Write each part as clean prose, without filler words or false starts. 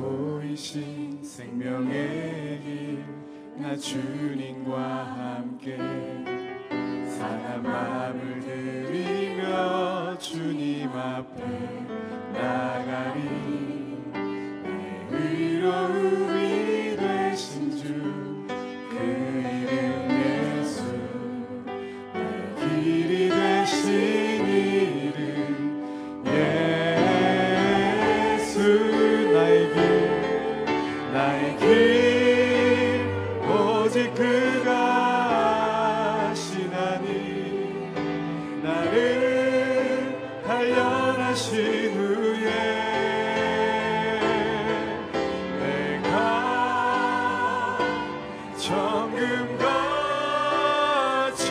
보이신 생명의 길 나 주님과 함께 사랑 마음을 드리며 주님 앞에 나가리. 내 의로움이 되신 주 그 이름 예수, 내 길이 되신 이름 예수, 나의 길, 나의 길 그가 아시나니. 나를 단련하신 후에 내가 정금같이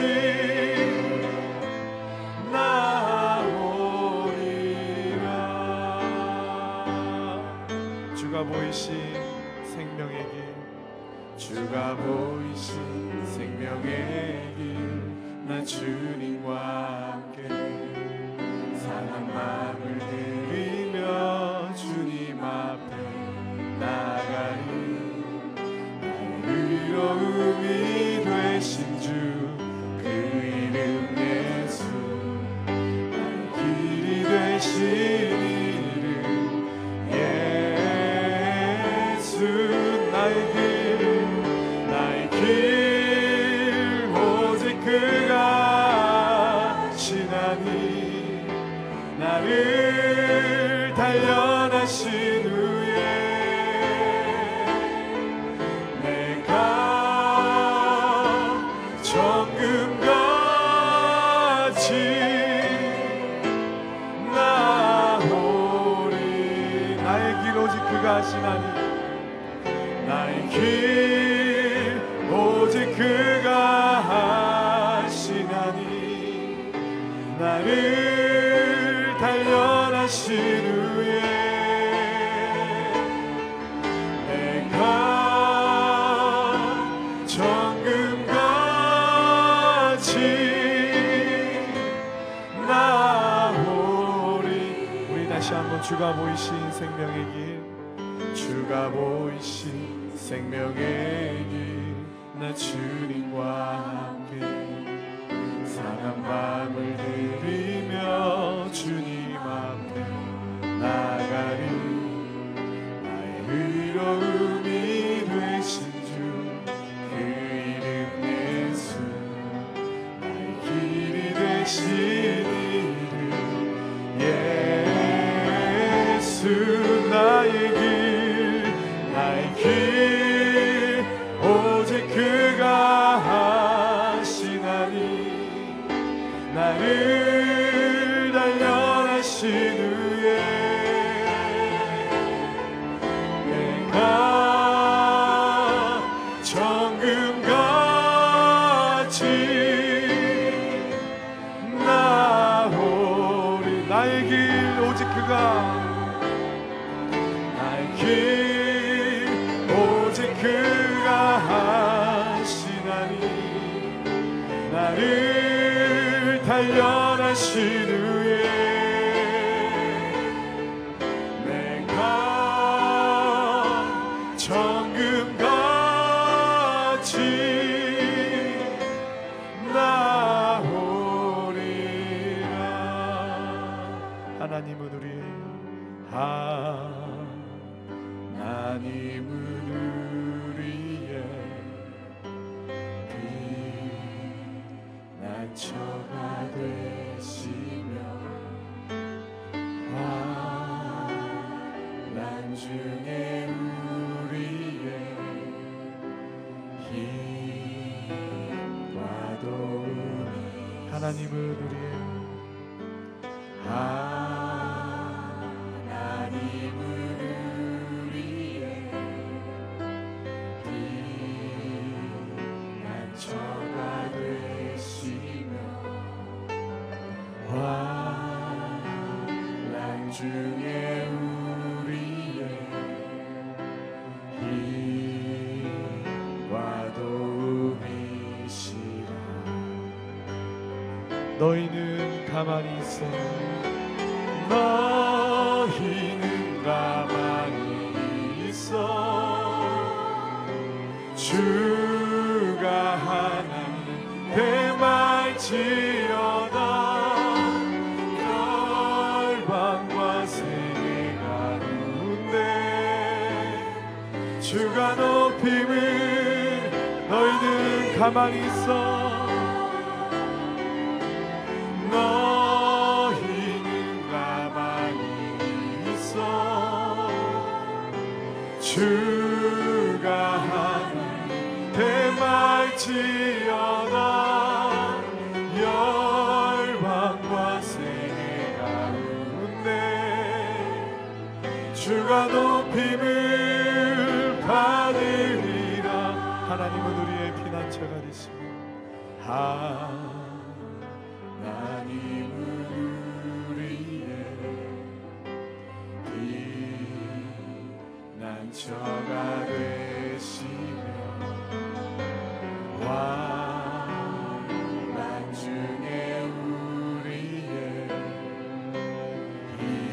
나오리라. 주가 보이신 생명의 길, 주가 보이신 생명의 길 나 주님과 함께 사랑 마음을 드리며 주님 앞에 나가리. 의로움이 되신 주 그 이름 예수, 나의 길이 되신 이름 예수, 나의 길, 오직 그가 아시나니. 나를 단련하신 후에 내가 정금같이 나오리. 나의 길 오직 그가 아시나니. 나의 길 오직 그가 아시나니. 나를 단련하신 후에 내가 정금같이 나오리. 우리 다시 한번 주가 보이신 생명의 길, 주가 보이신 생명의 길 나 주님과 함께 사랑 마음을 드리며 주님 앞에 나가리. 나의 의로움이 되신 주 그 이름 예수, 나의 길이 되신 이름 예수, 나의 길, 나의 길 그가 하시나니. 나를 단련하신 후에 내가 정금같이 나오리. 나의 길 오직 그가, 나의 길 오직 그가 나를 단련하신 후에 내가 정금같이 나오리라. 하나님은 우리의 처가 되시며 환난 중에 우리의 힘과 도움이. 하나님은 우리의 비난 처가 되시며 환난 중에 우리의 힘과 도움이시라. 너희는 가만히 주가 하나님 대말지어다. 열방과 세계가 누운데 주가 높임을 너희들은 가만히 있어. 너희는 가만히 있어. 주가 하나님 대말지어다. 열방과 세계가 누운데 주가 높임을 받으리라. 하나님은 우리의 피난처가 되시고 하나님은 우리의 피난처가 되시며 환난 중에 우리의 힘과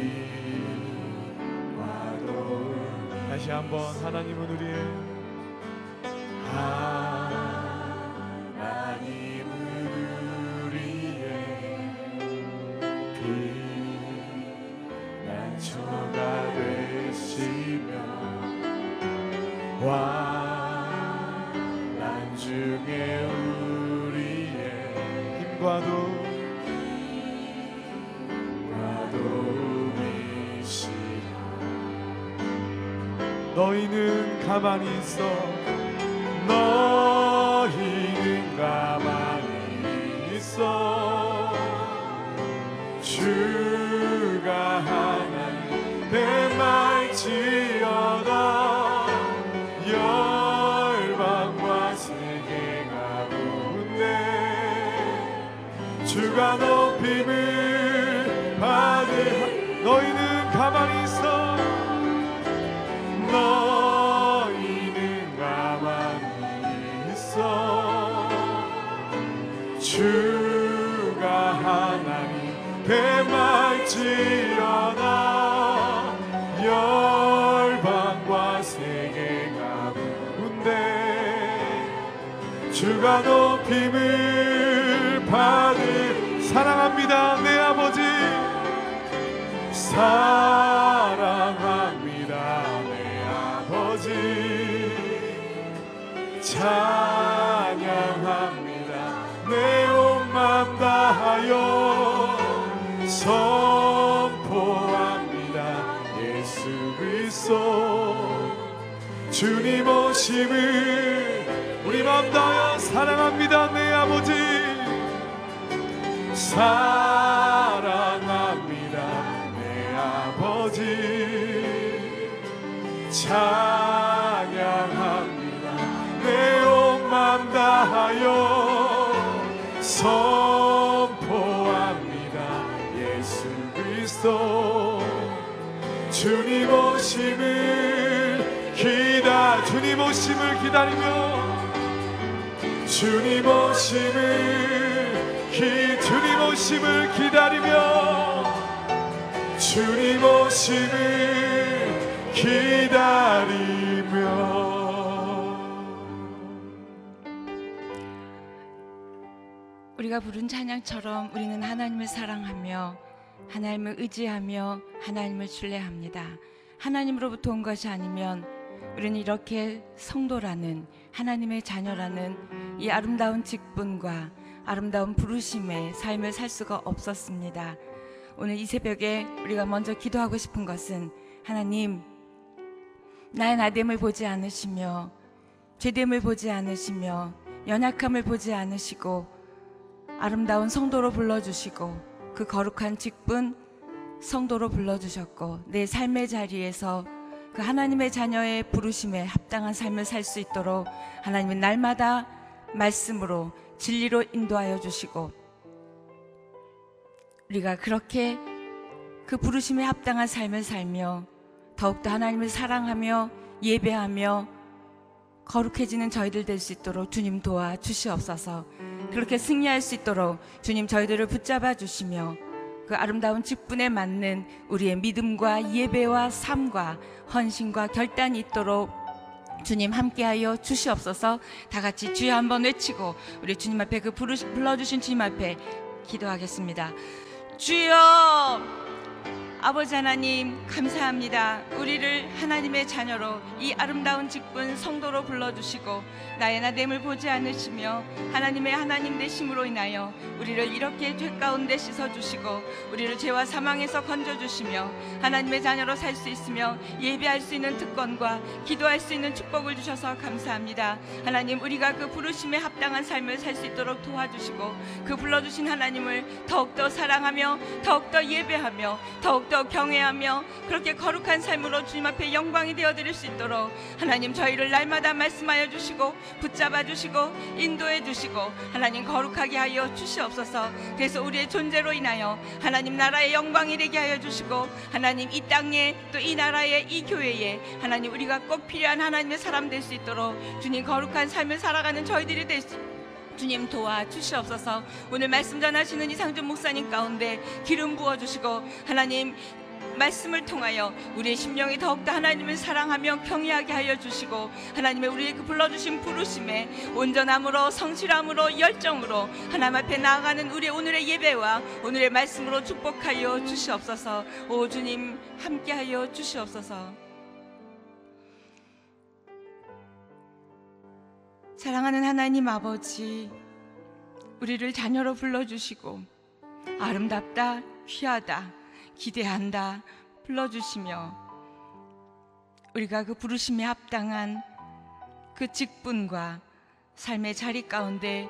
도움. 다시 한번 하나님은 우리의 피난처가 되시며 환난 중에 우리의 힘과 도움이시라. 너희는 가만히 있어. 너희는 가만히 있어. 주가 하나님 대말지어다. 열방과 세계가 웃네. 주가 높임을 받으라. 너희는 가만히 있어. 너희는 가만히 있어. 주가 하나님 대말지어다. 열방과 세계가 부은데 주가 높임을 받을. 사랑합니다 내 아버지. 사랑합니다 내 아버지. 찬양합니다 내 온 맘 다하여. 선포합니다 예수 그리스도. 주님 오심을 우리 맘 다하여 사랑합니다 내 아버지. 사랑합니다 내 아버지. 찬양합니다 내 온 맘 다하여. 주님 오심을 주님 오심을 기다리며. 주님 오심을 주님 오심을 기다리며. 주님 오심을 기다리며. 우리가 부른 찬양처럼 우리는 하나님을 사랑하며 하나님을 의지하며 하나님을 신뢰합니다. 하나님으로부터 온 것이 아니면 우리는 이렇게 성도라는, 하나님의 자녀라는 이 아름다운 직분과 아름다운 부르심의 삶을 살 수가 없었습니다. 오늘 이 새벽에 우리가 먼저 기도하고 싶은 것은, 하나님 나의 나됨을 보지 않으시며 죄됨을 보지 않으시며 연약함을 보지 않으시고 아름다운 성도로 불러주시고 그 거룩한 직분 성도로 불러주셨고 내 삶의 자리에서 그 하나님의 자녀의 부르심에 합당한 삶을 살 수 있도록 하나님은 날마다 말씀으로 진리로 인도하여 주시고 우리가 그렇게 그 부르심에 합당한 삶을 살며 더욱더 하나님을 사랑하며 예배하며 거룩해지는 저희들 될 수 있도록 주님 도와주시옵소서. 그렇게 승리할 수 있도록 주님 저희들을 붙잡아 주시며 그 아름다운 직분에 맞는 우리의 믿음과 예배와 삶과 헌신과 결단이 있도록 주님 함께하여 주시옵소서. 다 같이 주여 한번 외치고 우리 주님 앞에 그 불러주신 주님 앞에 기도하겠습니다. 주여, 아버지 하나님 감사합니다. 우리를 하나님의 자녀로 이 아름다운 직분 성도로 불러주시고 나의 나됨을 보지 않으시며 하나님의 하나님 되심으로 인하여 우리를 이렇게 죄 가운데 씻어주시고 우리를 죄와 사망에서 건져주시며 하나님의 자녀로 살 수 있으며 예배할 수 있는 특권과 기도할 수 있는 축복을 주셔서 감사합니다. 하나님, 우리가 그 부르심에 합당한 삶을 살 수 있도록 도와주시고 그 불러주신 하나님을 더욱더 사랑하며 더욱더 예배하며 더욱더 경외하며 그렇게 거룩한 삶으로 주님 앞에 영광이 되어드릴 수 있도록 하나님 저희를 날마다 말씀하여 주시고 붙잡아 주시고 인도해 주시고 하나님 거룩하게 하여 주시옵소서. 그래서 우리의 존재로 인하여 하나님 나라의 영광이 되게 하여 주시고 하나님 이 땅에 또 이 나라의 이 교회에 하나님 우리가 꼭 필요한 하나님의 사람 될 수 있도록 주님 거룩한 삶을 살아가는 저희들이 될 수 있도록 주님 도와주시옵소서. 오늘 말씀 전하시는 이상준 목사님 가운데 기름 부어주시고 하나님 말씀을 통하여 우리의 심령이 더욱더 하나님을 사랑하며 경외하게 하여 주시고 하나님의 우리에게 불러주신 부르심에 온전함으로 성실함으로 열정으로 하나님 앞에 나아가는 우리의 오늘의 예배와 오늘의 말씀으로 축복하여 주시옵소서. 오 주님 함께하여 주시옵소서. 사랑하는 하나님 아버지, 우리를 자녀로 불러주시고 아름답다, 귀하다, 기대한다 불러주시며 우리가 그 부르심에 합당한 그 직분과 삶의 자리 가운데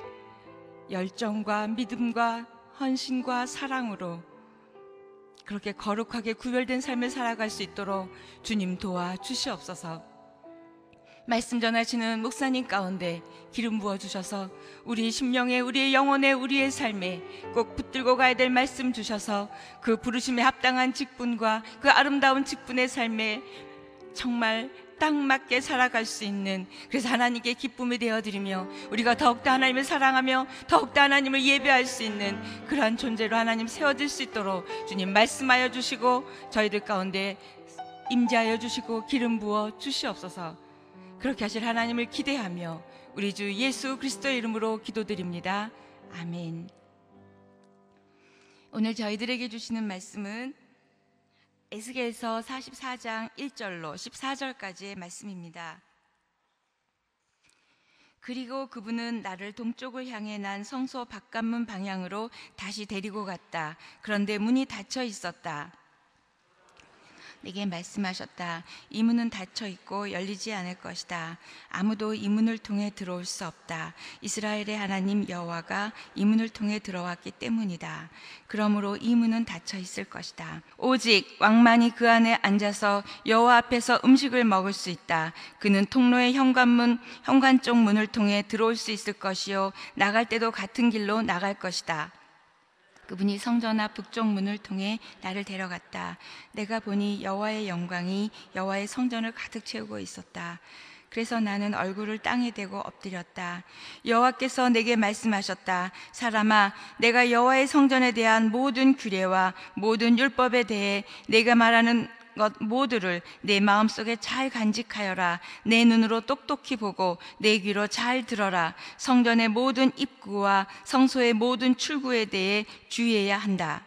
열정과 믿음과 헌신과 사랑으로 그렇게 거룩하게 구별된 삶을 살아갈 수 있도록 주님 도와주시옵소서. 말씀 전하시는 목사님 가운데 기름 부어주셔서 우리 심령에 우리의 영혼에 우리의 삶에 꼭 붙들고 가야 될 말씀 주셔서 그 부르심에 합당한 직분과 그 아름다운 직분의 삶에 정말 딱 맞게 살아갈 수 있는, 그래서 하나님께 기쁨이 되어드리며 우리가 더욱더 하나님을 사랑하며 더욱더 하나님을 예배할 수 있는 그러한 존재로 하나님 세워질 수 있도록 주님 말씀하여 주시고 저희들 가운데 임재하여 주시고 기름 부어 주시옵소서. 그렇게 하실 하나님을 기대하며 우리 주 예수 그리스도의 이름으로 기도드립니다. 아멘. 오늘 저희들에게 주시는 말씀은 에스겔서 44장 1절로 14절까지의 말씀입니다. 그리고 그분은 나를 동쪽을 향해 난 성소 바깥문 방향으로 다시 데리고 갔다. 그런데 문이 닫혀 있었다. 내게 말씀하셨다. 이 문은 닫혀 있고 열리지 않을 것이다. 아무도 이 문을 통해 들어올 수 없다. 이스라엘의 하나님 여호와가 이 문을 통해 들어왔기 때문이다. 그러므로 이 문은 닫혀 있을 것이다. 오직 왕만이 그 안에 앉아서 여호와 앞에서 음식을 먹을 수 있다. 그는 통로의 현관 쪽 문을 통해 들어올 수 있을 것이요 나갈 때도 같은 길로 나갈 것이다. 그분이 성전 앞 북쪽 문을 통해 나를 데려갔다. 내가 보니 여호와의 영광이 여호와의 성전을 가득 채우고 있었다. 그래서 나는 얼굴을 땅에 대고 엎드렸다. 여호와께서 내게 말씀하셨다. 사람아, 내가 여호와의 성전에 대한 모든 규례와 모든 율법에 대해 내가 말하는 것 모두를 내 마음속에 잘 간직하여라. 내 눈으로 똑똑히 보고 내 귀로 잘 들어라. 성전의 모든 입구와 성소의 모든 출구에 대해 주의해야 한다.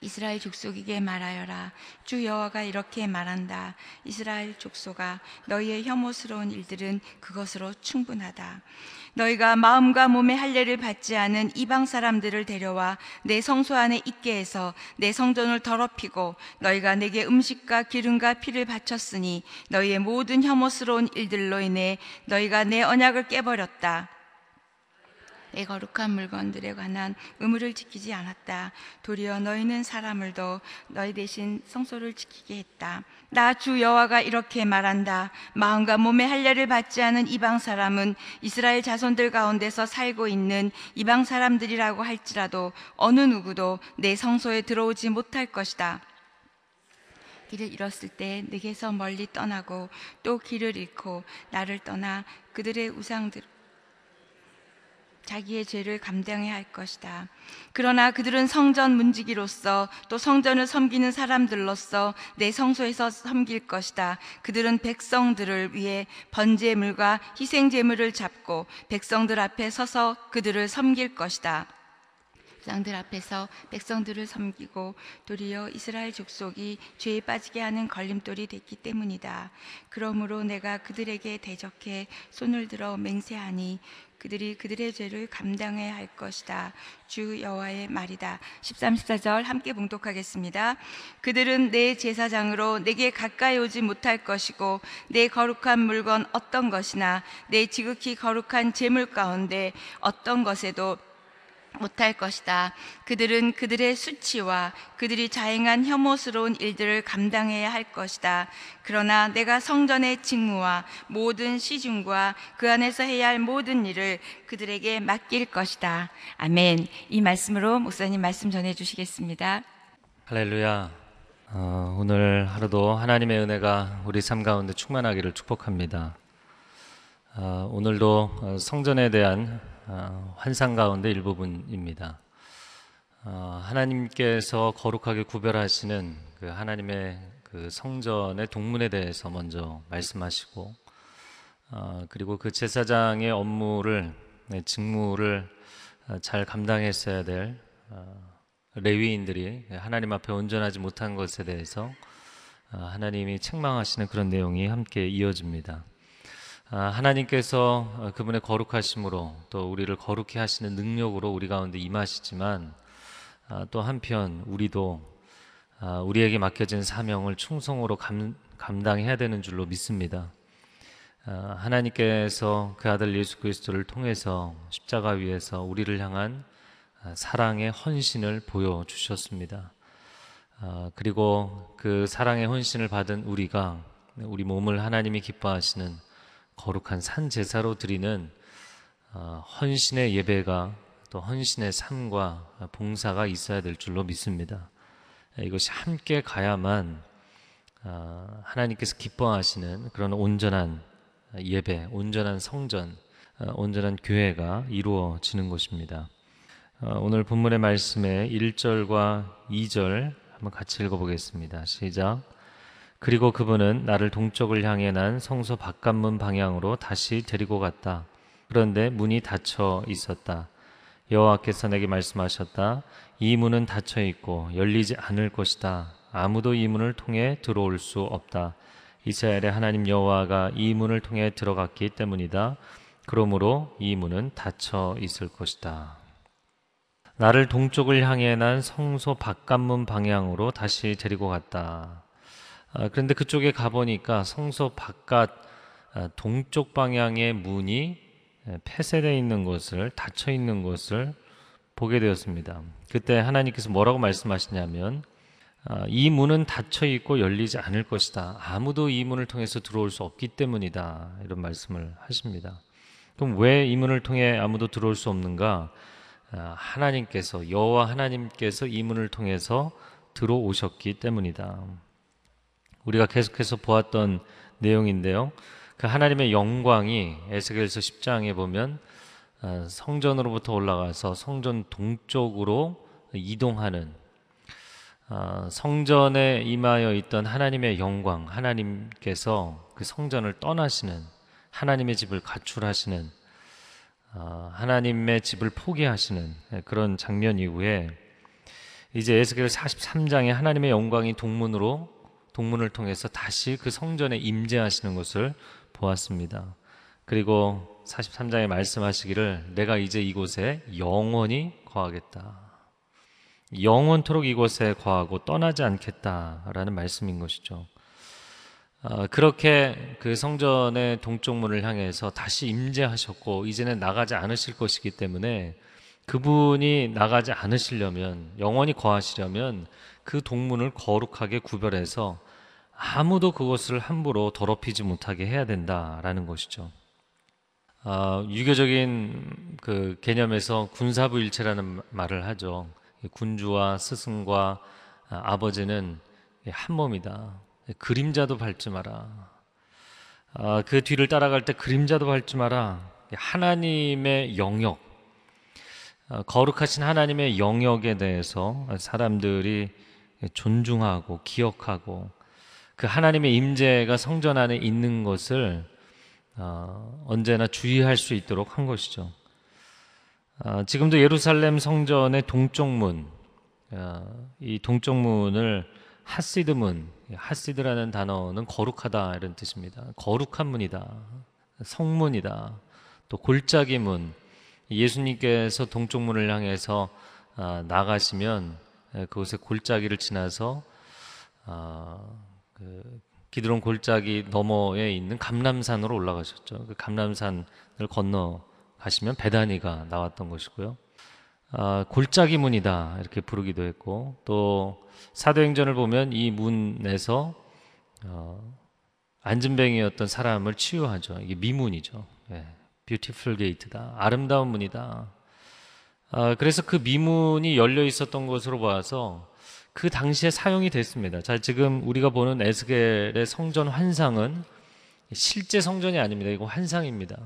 이스라엘 족속에게 말하여라. 주 여호와가 이렇게 말한다. 이스라엘 족속아, 너희의 혐오스러운 일들은 그것으로 충분하다. 너희가 마음과 몸의 할례를 받지 않은 이방 사람들을 데려와 내 성소 안에 있게 해서 내 성전을 더럽히고 너희가 내게 음식과 기름과 피를 바쳤으니 너희의 모든 혐오스러운 일들로 인해 너희가 내 언약을 깨버렸다. 내 거룩한 물건들에 관한 의무를 지키지 않았다. 도리어 너희는 사람을 더 너희 대신 성소를 지키게 했다. 나 주 여호와가 이렇게 말한다. 마음과 몸의 할례를 받지 않은 이방 사람은 이스라엘 자손들 가운데서 살고 있는 이방 사람들이라고 할지라도 어느 누구도 내 성소에 들어오지 못할 것이다. 길을 잃었을 때 내게서 멀리 떠나고 또 길을 잃고 나를 떠나 그들의 우상들 자기의 죄를 감당해야 할 것이다. 그러나 그들은 성전 문지기로서 또 성전을 섬기는 사람들로서 내 성소에서 섬길 것이다. 그들은 백성들을 위해 번제물과 희생제물을 잡고 백성들 앞에 서서 그들을 섬길 것이다. 백성들 앞에서 백성들을 섬기고 도리어 이스라엘 족속이 죄에 빠지게 하는 걸림돌이 됐기 때문이다. 그러므로 내가 그들에게 대적해 손을 들어 맹세하니 그들이 그들의 죄를 감당해야 할 것이다. 주 여호와의 말이다. 13, 14절 함께 봉독하겠습니다. 그들은 내 제사장으로 내게 가까이 오지 못할 것이고 내 거룩한 물건 어떤 것이나 내 지극히 거룩한 재물 가운데 어떤 것에도 못할 것이다. 그들은 그들의 수치와 그들이 자행한 혐오스러운 일들을 감당해야 할 것이다. 그러나 내가 성전의 직무와 모든 시중과 그 안에서 해야 할 모든 일을 그들에게 맡길 것이다. 아멘. 이 말씀으로 목사님 말씀 전해주시겠습니다. 할렐루야. 오늘 하루도 하나님의 은혜가 우리 삶 가운데 충만하기를 축복합니다. 오늘도 성전에 대한 환상 가운데 일부분입니다. 하나님께서 거룩하게 구별하시는 그 하나님의 그 성전의 동문에 대해서 먼저 말씀하시고, 그리고 그 제사장의 업무를, 직무를 잘 감당했어야 될 레위인들이 하나님 앞에 온전하지 못한 것에 대해서 하나님이 책망하시는 그런 내용이 함께 이어집니다. 하나님께서 그분의 거룩하심으로 또 우리를 거룩히 하시는 능력으로 우리 가운데 임하시지만, 또 한편 우리도 우리에게 맡겨진 사명을 충성으로 감당해야 되는 줄로 믿습니다. 하나님께서 그 아들 예수 그리스도를 통해서 십자가 위에서 우리를 향한 사랑의 헌신을 보여주셨습니다. 그리고 그 사랑의 헌신을 받은 우리가 우리 몸을 하나님이 기뻐하시는 거룩한 산제사로 드리는 헌신의 예배가, 또 헌신의 삶과 봉사가 있어야 될 줄로 믿습니다. 이것이 함께 가야만 하나님께서 기뻐하시는 그런 온전한 예배, 온전한 성전, 온전한 교회가 이루어지는 것입니다. 오늘 본문의 말씀에 1절과 2절 한번 같이 읽어보겠습니다. 시작. 그리고 그분은 나를 동쪽을 향해 난 성소 바깥문 방향으로 다시 데리고 갔다. 그런데 문이 닫혀 있었다. 여호와께서 내게 말씀하셨다. 이 문은 닫혀 있고 열리지 않을 것이다. 아무도 이 문을 통해 들어올 수 없다. 이스라엘의 하나님 여호와가 이 문을 통해 들어갔기 때문이다. 그러므로 이 문은 닫혀 있을 것이다. 나를 동쪽을 향해 난 성소 바깥문 방향으로 다시 데리고 갔다. 그런데 그쪽에 가보니까 성소 바깥 동쪽 방향의 문이 폐쇄되어 있는 것을, 닫혀 있는 것을 보게 되었습니다. 그때 하나님께서 뭐라고 말씀하시냐면, 이 문은 닫혀 있고 열리지 않을 것이다. 아무도 이 문을 통해서 들어올 수 없기 때문이다. 이런 말씀을 하십니다. 그럼 왜 이 문을 통해 아무도 들어올 수 없는가? 하나님께서, 여호와 하나님께서 이 문을 통해서 들어오셨기 때문이다. 우리가 계속해서 보았던 내용인데요, 그 하나님의 영광이 에스겔서 10장에 보면 성전으로부터 올라가서 성전 동쪽으로 이동하는, 성전에 임하여 있던 하나님의 영광, 하나님께서 그 성전을 떠나시는, 하나님의 집을 가출하시는, 하나님의 집을 포기하시는 그런 장면 이후에 이제 에스겔 43장에 하나님의 영광이 동문을 통해서 다시 그 성전에 임재하시는 것을 보았습니다. 그리고 43장에 말씀하시기를 내가 이제 이곳에 영원히 거하겠다. 영원토록 이곳에 거하고 떠나지 않겠다라는 말씀인 것이죠. 그렇게 그 성전의 동쪽문을 향해서 다시 임재하셨고 이제는 나가지 않으실 것이기 때문에, 그분이 나가지 않으시려면, 영원히 거하시려면 그 동문을 거룩하게 구별해서 아무도 그것을 함부로 더럽히지 못하게 해야 된다라는 것이죠. 유교적인 그 개념에서 군사부일체라는 말을 하죠. 군주와 스승과 아버지는 한 몸이다. 그림자도 밟지 마라. 그 뒤를 따라갈 때 그림자도 밟지 마라. 하나님의 영역, 거룩하신 하나님의 영역에 대해서 사람들이 존중하고 기억하고 그 하나님의 임재가 성전 안에 있는 것을 언제나 주의할 수 있도록 한 것이죠. 지금도 예루살렘 성전의 동쪽문, 이 동쪽문을 하시드문, 하시드라는 단어는 거룩하다 이런 뜻입니다. 거룩한 문이다, 성문이다, 또 골짜기 문, 예수님께서 동쪽문을 향해서 나가시면 그곳의 골짜기를 지나서 기드론 골짜기 너머에 있는 감람산으로 올라가셨죠. 그 감람산을 건너가시면 베다니가 나왔던 것이고요. 골짜기 문이다 이렇게 부르기도 했고, 또 사도행전을 보면 이 문에서 앉은뱅이였던 사람을 치유하죠. 이게 미문이죠. 예, 뷰티풀 게이트다, 아름다운 문이다. 그래서 그 미문이 열려 있었던 것으로 봐서 그 당시에 사용이 됐습니다. 자, 지금 우리가 보는 에스겔의 성전 환상은 실제 성전이 아닙니다. 이거 환상입니다.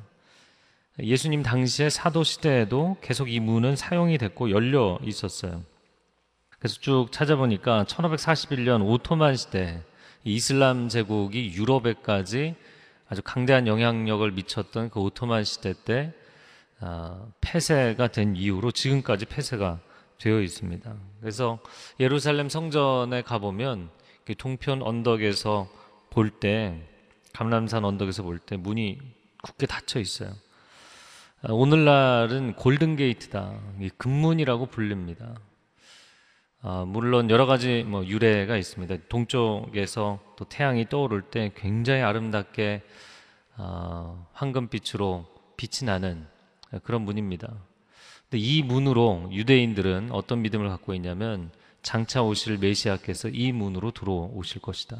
예수님 당시의 사도 시대에도 계속 이 문은 사용이 됐고 열려 있었어요. 그래서 쭉 찾아보니까 1541년 오토만 시대 이슬람 제국이 유럽에까지 아주 강대한 영향력을 미쳤던 그 오토만 시대 때 폐쇄가 된 이후로 지금까지 폐쇄가 되어 있습니다. 그래서 예루살렘 성전에 가보면 동편 언덕에서 볼 때, 감람산 언덕에서 볼 때 문이 굳게 닫혀 있어요. 오늘날은 골든게이트다, 금문이라고 불립니다. 물론 여러 가지 유래가 있습니다. 동쪽에서 또 태양이 떠오를 때 굉장히 아름답게 황금빛으로 빛이 나는 그런 문입니다. 근데 이 문으로 유대인들은 어떤 믿음을 갖고 있냐면 장차 오실 메시아께서 이 문으로 들어오실 것이다.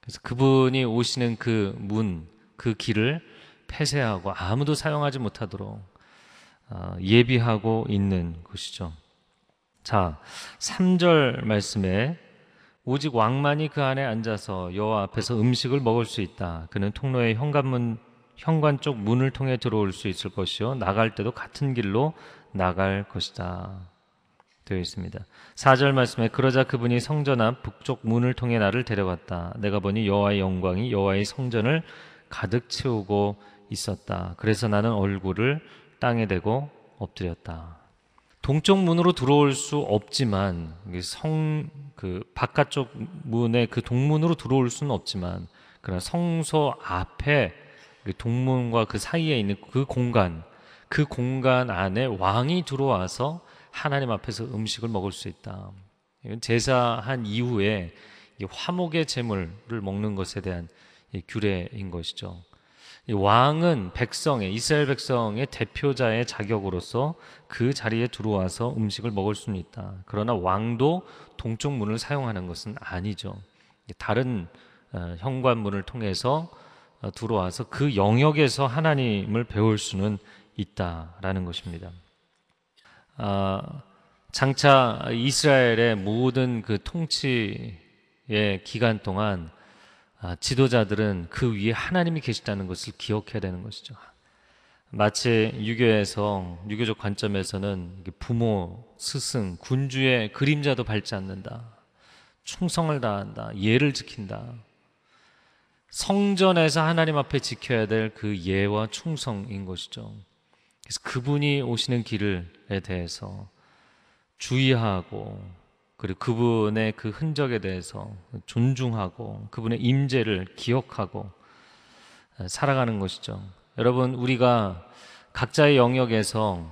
그래서 그분이 오시는 그 문, 그 길을 폐쇄하고 아무도 사용하지 못하도록 예비하고 있는 것이죠. 자, 3절 말씀에 오직 왕만이 그 안에 앉아서 여호와 앞에서 음식을 먹을 수 있다. 그는 통로의 현관 쪽 문을 통해 들어올 수 있을 것이요 나갈 때도 같은 길로 나갈 것이다 되어 있습니다. 4절 말씀에 그러자 그분이 성전 앞 북쪽 문을 통해 나를 데려갔다. 내가 보니 여호와의 영광이 여호와의 성전을 가득 채우고 있었다. 그래서 나는 얼굴을 땅에 대고 엎드렸다. 동쪽 문으로 들어올 수 없지만 그 바깥쪽 문의 그 동문으로 들어올 수는 없지만, 그러나 성소 앞에 동문과 그 사이에 있는 그 공간 안에 왕이 들어와서 하나님 앞에서 음식을 먹을 수 있다. 제사한 이후에 화목의 제물을 먹는 것에 대한 규례인 것이죠. 왕은 백성의, 이스라엘 백성의 대표자의 자격으로서 그 자리에 들어와서 음식을 먹을 수는 있다. 그러나 왕도 동쪽 문을 사용하는 것은 아니죠. 다른 현관문을 통해서 들어와서 그 영역에서 하나님을 배울 수는 있다라는 것입니다. 장차 이스라엘의 모든 그 통치의 기간 동안 지도자들은 그 위에 하나님이 계시다는 것을 기억해야 되는 것이죠. 마치 유교적 관점에서는 부모, 스승, 군주의 그림자도 밟지 않는다, 충성을 다한다, 예를 지킨다. 성전에서 하나님 앞에 지켜야 될 그 예와 충성인 것이죠. 그래서 그분이 오시는 길에 대해서 주의하고, 그리고 그분의 그 흔적에 대해서 존중하고 그분의 임재를 기억하고 살아가는 것이죠. 여러분, 우리가 각자의 영역에서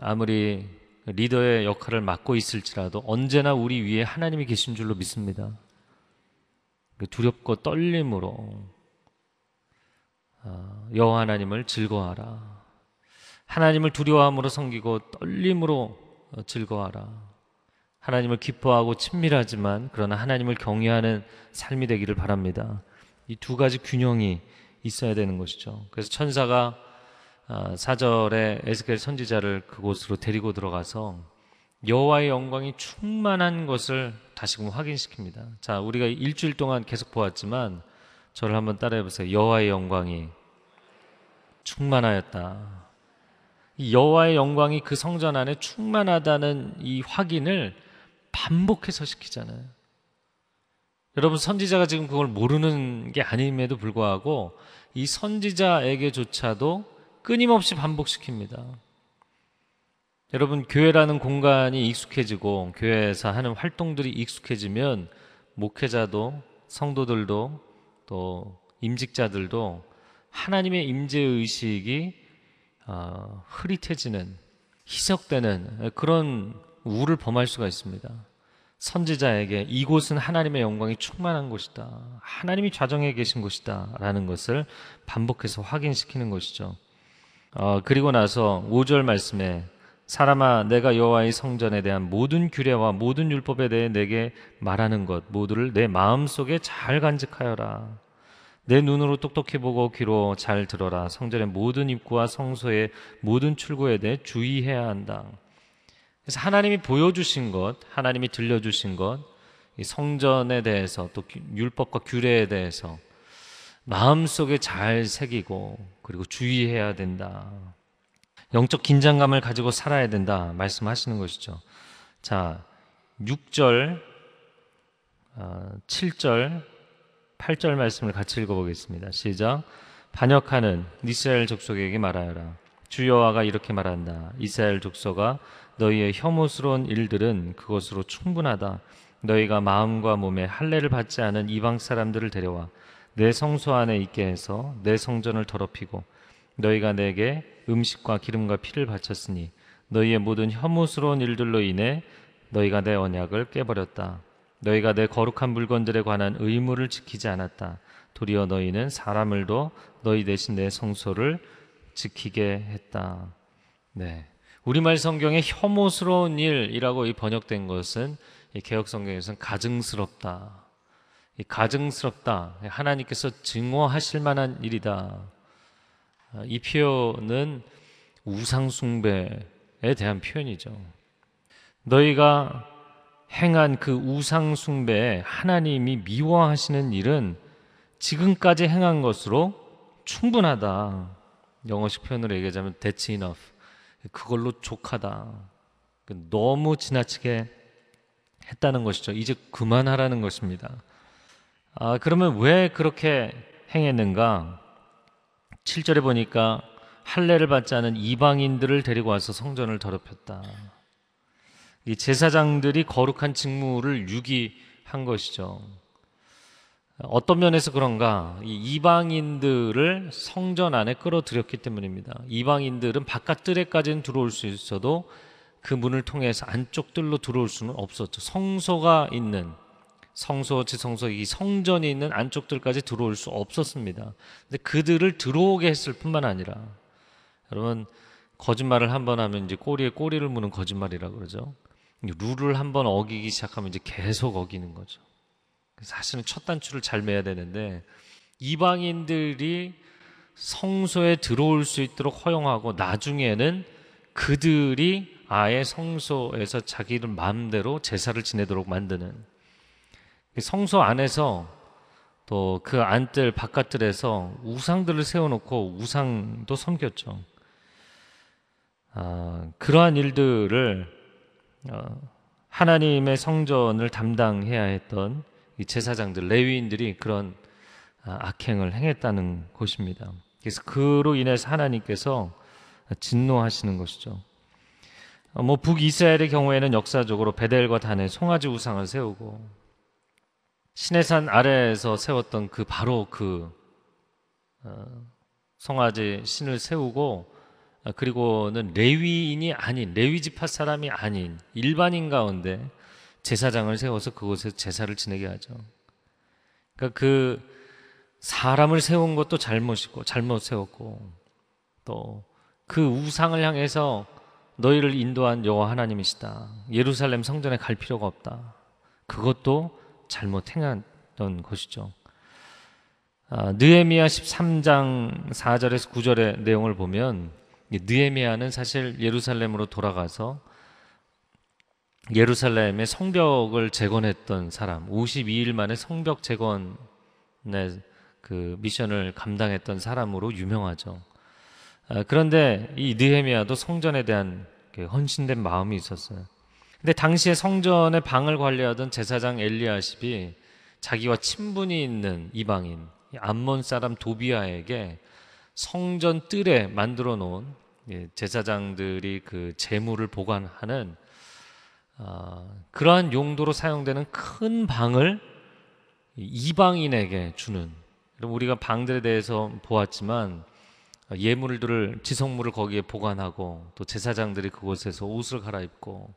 아무리 리더의 역할을 맡고 있을지라도 언제나 우리 위에 하나님이 계신 줄로 믿습니다. 두렵고 떨림으로 여호와 하나님을 즐거워하라, 하나님을 두려워함으로 섬기고 떨림으로 즐거워하라, 하나님을 기뻐하고 친밀하지만 그러나 하나님을 경외하는 삶이 되기를 바랍니다. 이 두 가지 균형이 있어야 되는 것이죠. 그래서 천사가 4절에 에스겔 선지자를 그곳으로 데리고 들어가서 여호와의 영광이 충만한 것을 다시금 확인시킵니다. 자, 우리가 일주일 동안 계속 보았지만 저를 한번 따라해 보세요. 여호와의 영광이 충만하였다. 여호와의 영광이 그 성전 안에 충만하다는 이 확인을 반복해서 시키잖아요. 여러분, 선지자가 지금 그걸 모르는 게 아님에도 불구하고 이 선지자에게조차도 끊임없이 반복시킵니다. 여러분, 교회라는 공간이 익숙해지고 교회에서 하는 활동들이 익숙해지면 목회자도 성도들도 또 임직자들도 하나님의 임재의식이 흐릿해지는, 희석되는 그런 우를 범할 수가 있습니다. 선지자에게 이곳은 하나님의 영광이 충만한 곳이다, 하나님이 좌정에 계신 곳이다 라는 것을 반복해서 확인시키는 것이죠. 그리고 나서 5절 말씀에 사람아 내가 여호와의 성전에 대한 모든 규례와 모든 율법에 대해 내게 말하는 것 모두를 내 마음속에 잘 간직하여라. 내 눈으로 똑똑히 보고 귀로 잘 들어라. 성전의 모든 입구와 성소의 모든 출구에 대해 주의해야 한다. 그래서 하나님이 보여주신 것, 하나님이 들려주신 것, 이 성전에 대해서 또 율법과 규례에 대해서 마음속에 잘 새기고 그리고 주의해야 된다. 영적 긴장감을 가지고 살아야 된다 말씀하시는 것이죠. 자, 6절, 7절, 8절 말씀을 같이 읽어보겠습니다. 시작. 반역하는 이스라엘 족속에게 말하여라. 주 여호와가 이렇게 말한다. 이스라엘 족속아, 너희의 혐오스러운 일들은 그것으로 충분하다. 너희가 마음과 몸에 할례를 받지 않은 이방 사람들을 데려와 내 성소 안에 있게 해서 내 성전을 더럽히고 너희가 내게 음식과 기름과 피를 바쳤으니 너희의 모든 혐오스러운 일들로 인해 너희가 내 언약을 깨버렸다. 너희가 내 거룩한 물건들에 관한 의무를 지키지 않았다. 도리어 너희는 사람을 둬 너희 대신 내 성소를 지키게 했다. 네, 우리말 성경에 혐오스러운 일이라고 번역된 것은 개역 성경에서는 가증스럽다, 가증스럽다, 하나님께서 증오하실 만한 일이다. 이 표현은 우상 숭배에 대한 표현이죠. 너희가 행한 그 우상 숭배에 하나님이 미워하시는 일은 지금까지 행한 것으로 충분하다. 영어식 표현으로 얘기하자면 that's enough, 그걸로 족하다, 너무 지나치게 했다는 것이죠. 이제 그만하라는 것입니다. 그러면 왜 그렇게 행했는가? 7절에 보니까 할례를 받지 않은 이방인들을 데리고 와서 성전을 더럽혔다. 이 제사장들이 거룩한 직무를 유기한 것이죠. 어떤 면에서 그런가? 이 이방인들을 성전 안에 끌어들였기 때문입니다. 이방인들은 바깥 뜰에까지는 들어올 수 있어도 그 문을 통해서 안쪽 뜰로 들어올 수는 없었죠. 성소가 있는, 성소, 지성소, 이 성전이 있는 안쪽 뜰까지 들어올 수 없었습니다. 근데 그들을 들어오게 했을 뿐만 아니라, 여러분, 거짓말을 한번 하면 이제 꼬리에 꼬리를 무는 거짓말이라고 그러죠. 룰을 한번 어기기 시작하면 이제 계속 어기는 거죠. 사실은 첫 단추를 잘 매야 되는데, 이방인들이 성소에 들어올 수 있도록 허용하고 나중에는 그들이 아예 성소에서 자기를 마음대로 제사를 지내도록 만드는, 성소 안에서 또 그 안뜰 바깥뜰에서 우상들을 세워놓고 우상도 섬겼죠. 그러한 일들을 하나님의 성전을 담당해야 했던 이 제사장들, 레위인들이 그런 악행을 행했다는 것입니다. 그래서 그로 인해서 하나님께서 진노하시는 것이죠. 북이스라엘의 경우에는 역사적으로 베델과 단에 송아지 우상을 세우고 시내산 아래에서 세웠던 그 바로 그 송아지 신을 세우고, 그리고는 레위인이 아닌, 레위지파 사람이 아닌 일반인 가운데 제사장을 세워서 그곳에 제사를 지내게 하죠. 그러니까 그 사람을 세운 것도 잘못이고, 잘못 세웠고, 또 그 우상을 향해서 너희를 인도한 여호와 하나님이시다, 예루살렘 성전에 갈 필요가 없다, 그것도 잘못 행했던 것이죠. 느헤미야 13장 4절에서 9절의 내용을 보면, 느헤미야는 사실 예루살렘으로 돌아가서 예루살렘의 성벽을 재건했던 사람, 52일 만에 성벽 재건의 그 미션을 감당했던 사람으로 유명하죠. 그런데 이 느헤미야도 성전에 대한 헌신된 마음이 있었어요. 근데 당시에 성전의 방을 관리하던 제사장 엘리아십이 자기와 친분이 있는 이방인 암몬 사람 도비아에게 성전 뜰에 만들어 놓은 제사장들이 그 재물을 보관하는 그러한 용도로 사용되는 큰 방을 이방인에게 주는, 그럼 우리가 방들에 대해서 보았지만 예물들을, 지성물을 거기에 보관하고 또 제사장들이 그곳에서 옷을 갈아입고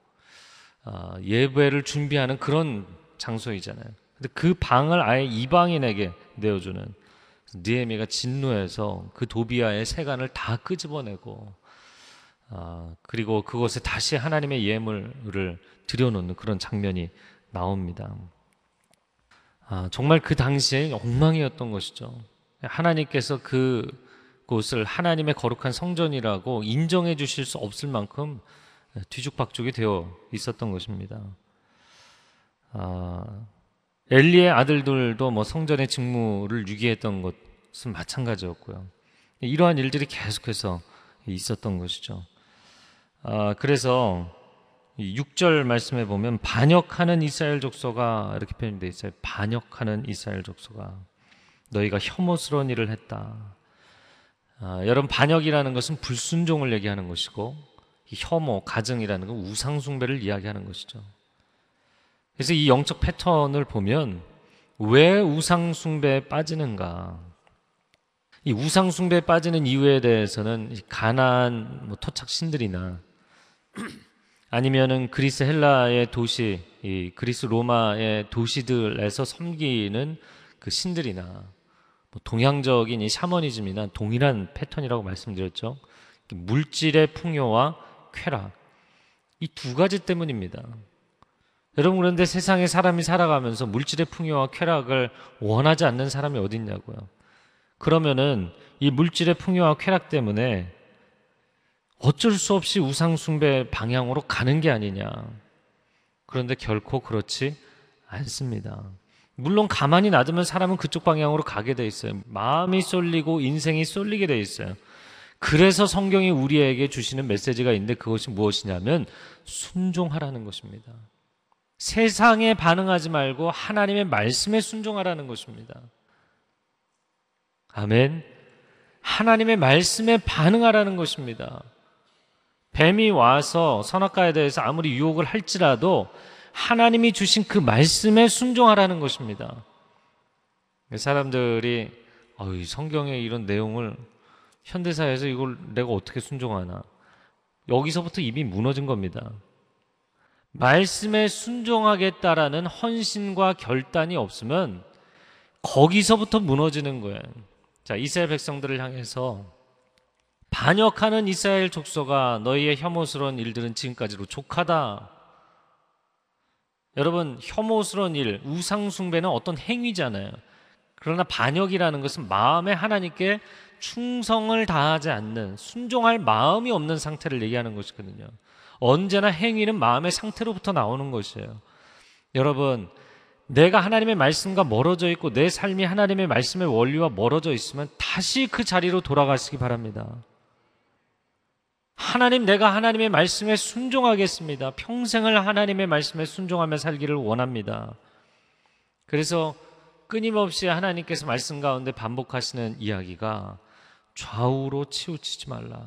예배를 준비하는 그런 장소이잖아요. 근데 그 방을 아예 이방인에게 내어주는, 느헤미야가 진노해서 그 도비아의 세간을 다 끄집어내고 그리고 그곳에 다시 하나님의 예물을 들여놓는 그런 장면이 나옵니다. 정말 그 당시에 엉망이었던 것이죠. 하나님께서 그곳을 하나님의 거룩한 성전이라고 인정해 주실 수 없을 만큼 뒤죽박죽이 되어 있었던 것입니다. 엘리의 아들들도 성전의 직무를 유기했던 것은 마찬가지였고요. 이러한 일들이 계속해서 있었던 것이죠. 그래서 6절 말씀에 보면 반역하는 이스라엘 족속아, 이렇게 표현되어 있어요. 반역하는 이스라엘 족속아, 너희가 혐오스러운 일을 했다. 여러분, 반역이라는 것은 불순종을 얘기하는 것이고, 혐오, 가증이라는 건 우상숭배를 이야기하는 것이죠. 그래서 이 영적 패턴을 보면 왜 우상숭배에 빠지는가, 이 우상숭배에 빠지는 이유에 대해서는 가나안 토착 신들이나 아니면은 그리스 헬라의 도시, 이 그리스 로마의 도시들에서 섬기는 그 신들이나 동양적인 이 샤머니즘이나 동일한 패턴이라고 말씀드렸죠. 물질의 풍요와 쾌락, 이 두 가지 때문입니다. 여러분, 그런데 세상에 사람이 살아가면서 물질의 풍요와 쾌락을 원하지 않는 사람이 어디 있냐고요. 그러면은 이 물질의 풍요와 쾌락 때문에 어쩔 수 없이 우상숭배 방향으로 가는 게 아니냐. 그런데 결코 그렇지 않습니다. 물론 가만히 놔두면 사람은 그쪽 방향으로 가게 돼 있어요. 마음이 쏠리고 인생이 쏠리게 돼 있어요. 그래서 성경이 우리에게 주시는 메시지가 있는데, 그것이 무엇이냐면 순종하라는 것입니다. 세상에 반응하지 말고 하나님의 말씀에 순종하라는 것입니다. 아멘. 하나님의 말씀에 반응하라는 것입니다. 뱀이 와서 선악과에 대해서 아무리 유혹을 할지라도 하나님이 주신 그 말씀에 순종하라는 것입니다. 사람들이 성경에 이런 내용을 현대사회에서 이걸 내가 어떻게 순종하나, 여기서부터 이미 무너진 겁니다. 말씀에 순종하겠다라는 헌신과 결단이 없으면 거기서부터 무너지는 거예요. 자, 이스라엘 백성들을 향해서 반역하는 이스라엘 족속아, 너희의 혐오스러운 일들은 지금까지로 족하다. 여러분, 혐오스러운 일, 우상숭배는 어떤 행위잖아요. 그러나 반역이라는 것은 마음에 하나님께 충성을 다하지 않는, 순종할 마음이 없는 상태를 얘기하는 것이거든요. 언제나 행위는 마음의 상태로부터 나오는 것이에요. 여러분, 내가 하나님의 말씀과 멀어져 있고 내 삶이 하나님의 말씀의 원리와 멀어져 있으면 다시 그 자리로 돌아가시기 바랍니다. 하나님, 내가 하나님의 말씀에 순종하겠습니다. 평생을 하나님의 말씀에 순종하며 살기를 원합니다. 그래서 끊임없이 하나님께서 말씀 가운데 반복하시는 이야기가 좌우로 치우치지 말라,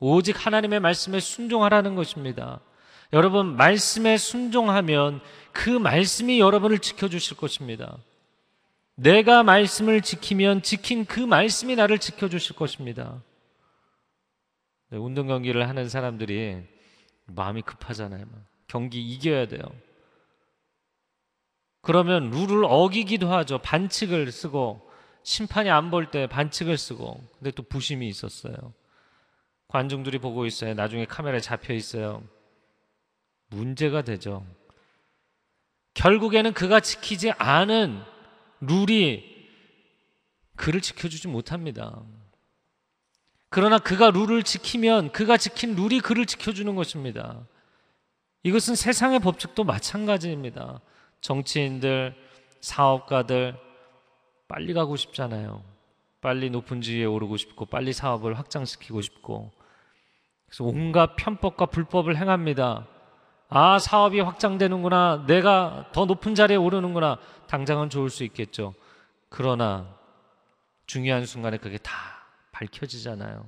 오직 하나님의 말씀에 순종하라는 것입니다. 여러분, 말씀에 순종하면 그 말씀이 여러분을 지켜주실 것입니다. 내가 말씀을 지키면 지킨 그 말씀이 나를 지켜주실 것입니다. 운동 경기를 하는 사람들이 마음이 급하잖아요. 경기 이겨야 돼요. 그러면 룰을 어기기도 하죠. 반칙을 쓰고, 심판이 안 볼 때 반칙을 쓰고. 근데 또 부심이 있었어요. 관중들이 보고 있어요. 나중에 카메라에 잡혀 있어요. 문제가 되죠. 결국에는 그가 지키지 않은 룰이 그를 지켜주지 못합니다. 그러나 그가 룰을 지키면 그가 지킨 룰이 그를 지켜주는 것입니다. 이것은 세상의 법칙도 마찬가지입니다. 정치인들, 사업가들 빨리 가고 싶잖아요. 빨리 높은 지위에 오르고 싶고 빨리 사업을 확장시키고 싶고 그래서 온갖 편법과 불법을 행합니다. 아, 사업이 확장되는구나, 내가 더 높은 자리에 오르는구나, 당장은 좋을 수 있겠죠. 그러나 중요한 순간에 그게 다 밝혀지잖아요.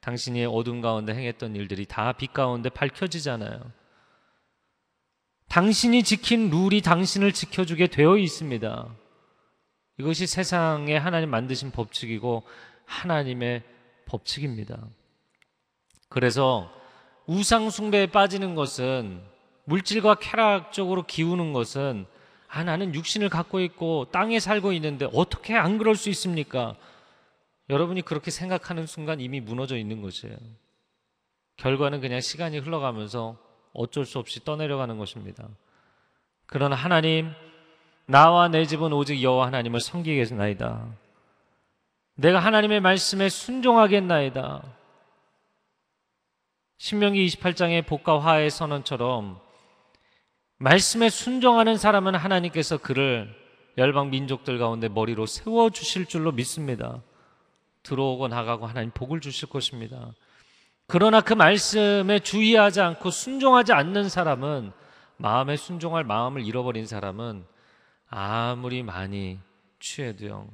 당신이 어둠 가운데 행했던 일들이 다 빛 가운데 밝혀지잖아요. 당신이 지킨 룰이 당신을 지켜주게 되어 있습니다. 이것이 세상에 하나님 만드신 법칙이고 하나님의 법칙입니다. 그래서 우상 숭배에 빠지는 것은, 물질과 쾌락 쪽으로 기우는 것은, 아, 나는 육신을 갖고 있고 땅에 살고 있는데 어떻게 안 그럴 수 있습니까? 여러분이 그렇게 생각하는 순간 이미 무너져 있는 것이에요. 결과는 그냥 시간이 흘러가면서 어쩔 수 없이 떠내려가는 것입니다. 그러나 하나님, 나와 내 집은 오직 여호와 하나님을 섬기겠나이다. 내가 하나님의 말씀에 순종하겠나이다. 신명기 28장의 복과 화의 선언처럼 말씀에 순종하는 사람은 하나님께서 그를 열방 민족들 가운데 머리로 세워주실 줄로 믿습니다. 들어오고 나가고 하나님 복을 주실 것입니다. 그러나 그 말씀에 주의하지 않고 순종하지 않는 사람은, 마음에 순종할 마음을 잃어버린 사람은 아무리 많이 취해도요,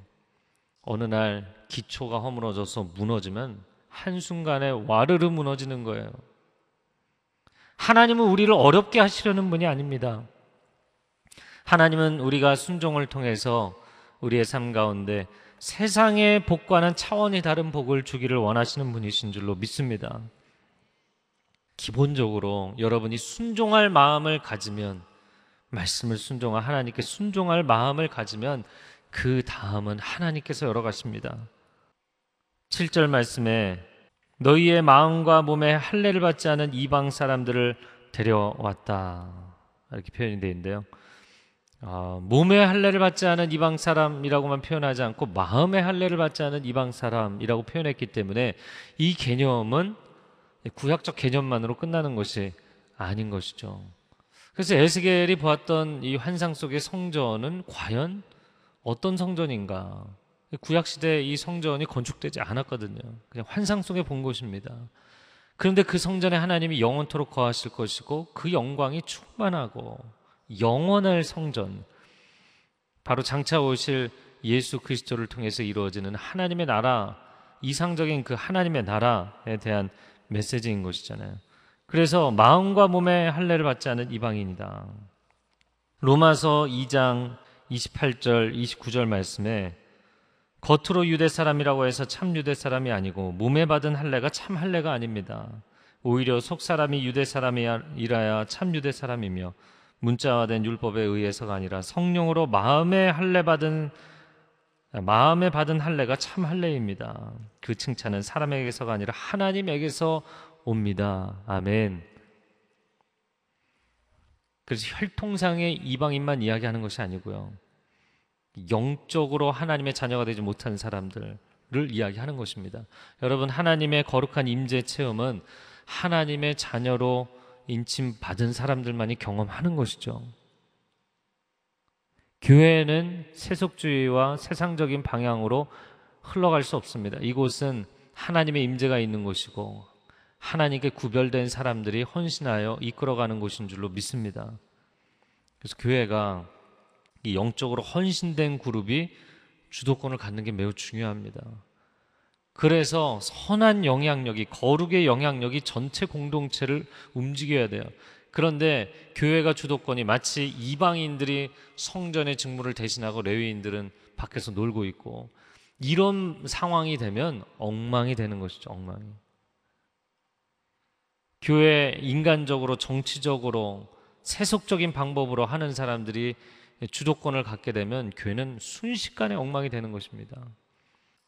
어느 날 기초가 허물어져서 무너지면 한순간에 와르르 무너지는 거예요. 하나님은 우리를 어렵게 하시려는 분이 아닙니다. 하나님은 우리가 순종을 통해서 우리의 삶 가운데 세상의 복과는 차원이 다른 복을 주기를 원하시는 분이신 줄로 믿습니다. 기본적으로 여러분이 순종할 마음을 가지면, 말씀을 순종할, 하나님께 순종할 마음을 가지면 그 다음은 하나님께서 열어가십니다. 7절 말씀에 너희의 마음과 몸에 할례를 받지 않은 이방 사람들을 데려왔다, 이렇게 표현이 되어 있는데요, 몸에 할례를 받지 않은 이방 사람이라고만 표현하지 않고 마음에 할례를 받지 않은 이방 사람이라고 표현했기 때문에 이 개념은 구약적 개념만으로 끝나는 것이 아닌 것이죠. 그래서 에스겔이 보았던 이 환상 속의 성전은 과연 어떤 성전인가? 구약시대에 이 성전이 건축되지 않았거든요. 그냥 환상 속에 본 것입니다. 그런데 그 성전에 하나님이 영원토록 거하실 것이고 그 영광이 충만하고 영원할 성전, 바로 장차 오실 예수 그리스도를 통해서 이루어지는 하나님의 나라, 이상적인 그 하나님의 나라에 대한 메시지인 것이잖아요. 그래서 마음과 몸에 할례를 받지 않은 이방인이다. 로마서 2장 28절 29절 말씀에 겉으로 유대 사람이라고 해서 참 유대 사람이 아니고 몸에 받은 할례가 참 할례가 아닙니다. 오히려 속 사람이 유대 사람이라야 참 유대 사람이며 문자화된 율법에 의해서가 아니라 성령으로 마음에 받은 할례가 참 할례입니다. 그 칭찬은 사람에게서가 아니라 하나님에게서 옵니다. 아멘. 그래서 혈통상의 이방인만 이야기하는 것이 아니고요, 영적으로 하나님의 자녀가 되지 못한 사람들을 이야기하는 것입니다. 여러분, 하나님의 거룩한 임재 체험은 하나님의 자녀로 인침받은 사람들만이 경험하는 것이죠. 교회는 세속주의와 세상적인 방향으로 흘러갈 수 없습니다. 이곳은 하나님의 임재가 있는 곳이고 하나님께 구별된 사람들이 헌신하여 이끌어가는 곳인 줄로 믿습니다. 그래서 교회가 이 영적으로 헌신된 그룹이 주도권을 갖는 게 매우 중요합니다. 그래서 선한 영향력이, 거룩의 영향력이 전체 공동체를 움직여야 돼요. 그런데 교회가 주도권이, 마치 이방인들이 성전의 직무를 대신하고 레위인들은 밖에서 놀고 있고, 이런 상황이 되면 엉망이 되는 것이죠. 엉망이. 교회 인간적으로, 정치적으로, 세속적인 방법으로 하는 사람들이 주도권을 갖게 되면 교회는 순식간에 엉망이 되는 것입니다.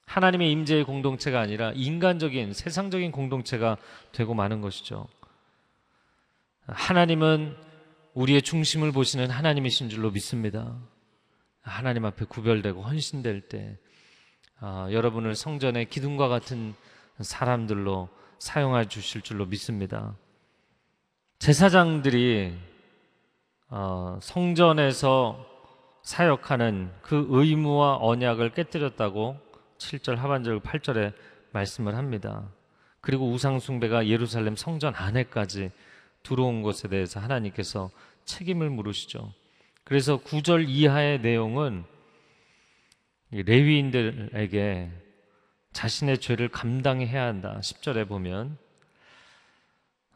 하나님의 임재의 공동체가 아니라 인간적인, 세상적인 공동체가 되고 마는 것이죠. 하나님은 우리의 중심을 보시는 하나님이신 줄로 믿습니다. 하나님 앞에 구별되고 헌신될 때 여러분을 성전의 기둥과 같은 사람들로 사용해 주실 줄로 믿습니다. 제사장들이 성전에서 사역하는 그 의무와 언약을 깨뜨렸다고 7절 하반절 8절에 말씀을 합니다. 그리고 우상숭배가 예루살렘 성전 안에까지 들어온 것에 대해서 하나님께서 책임을 물으시죠. 그래서 9절 이하의 내용은 레위인들에게 자신의 죄를 감당해야 한다. 10절에 보면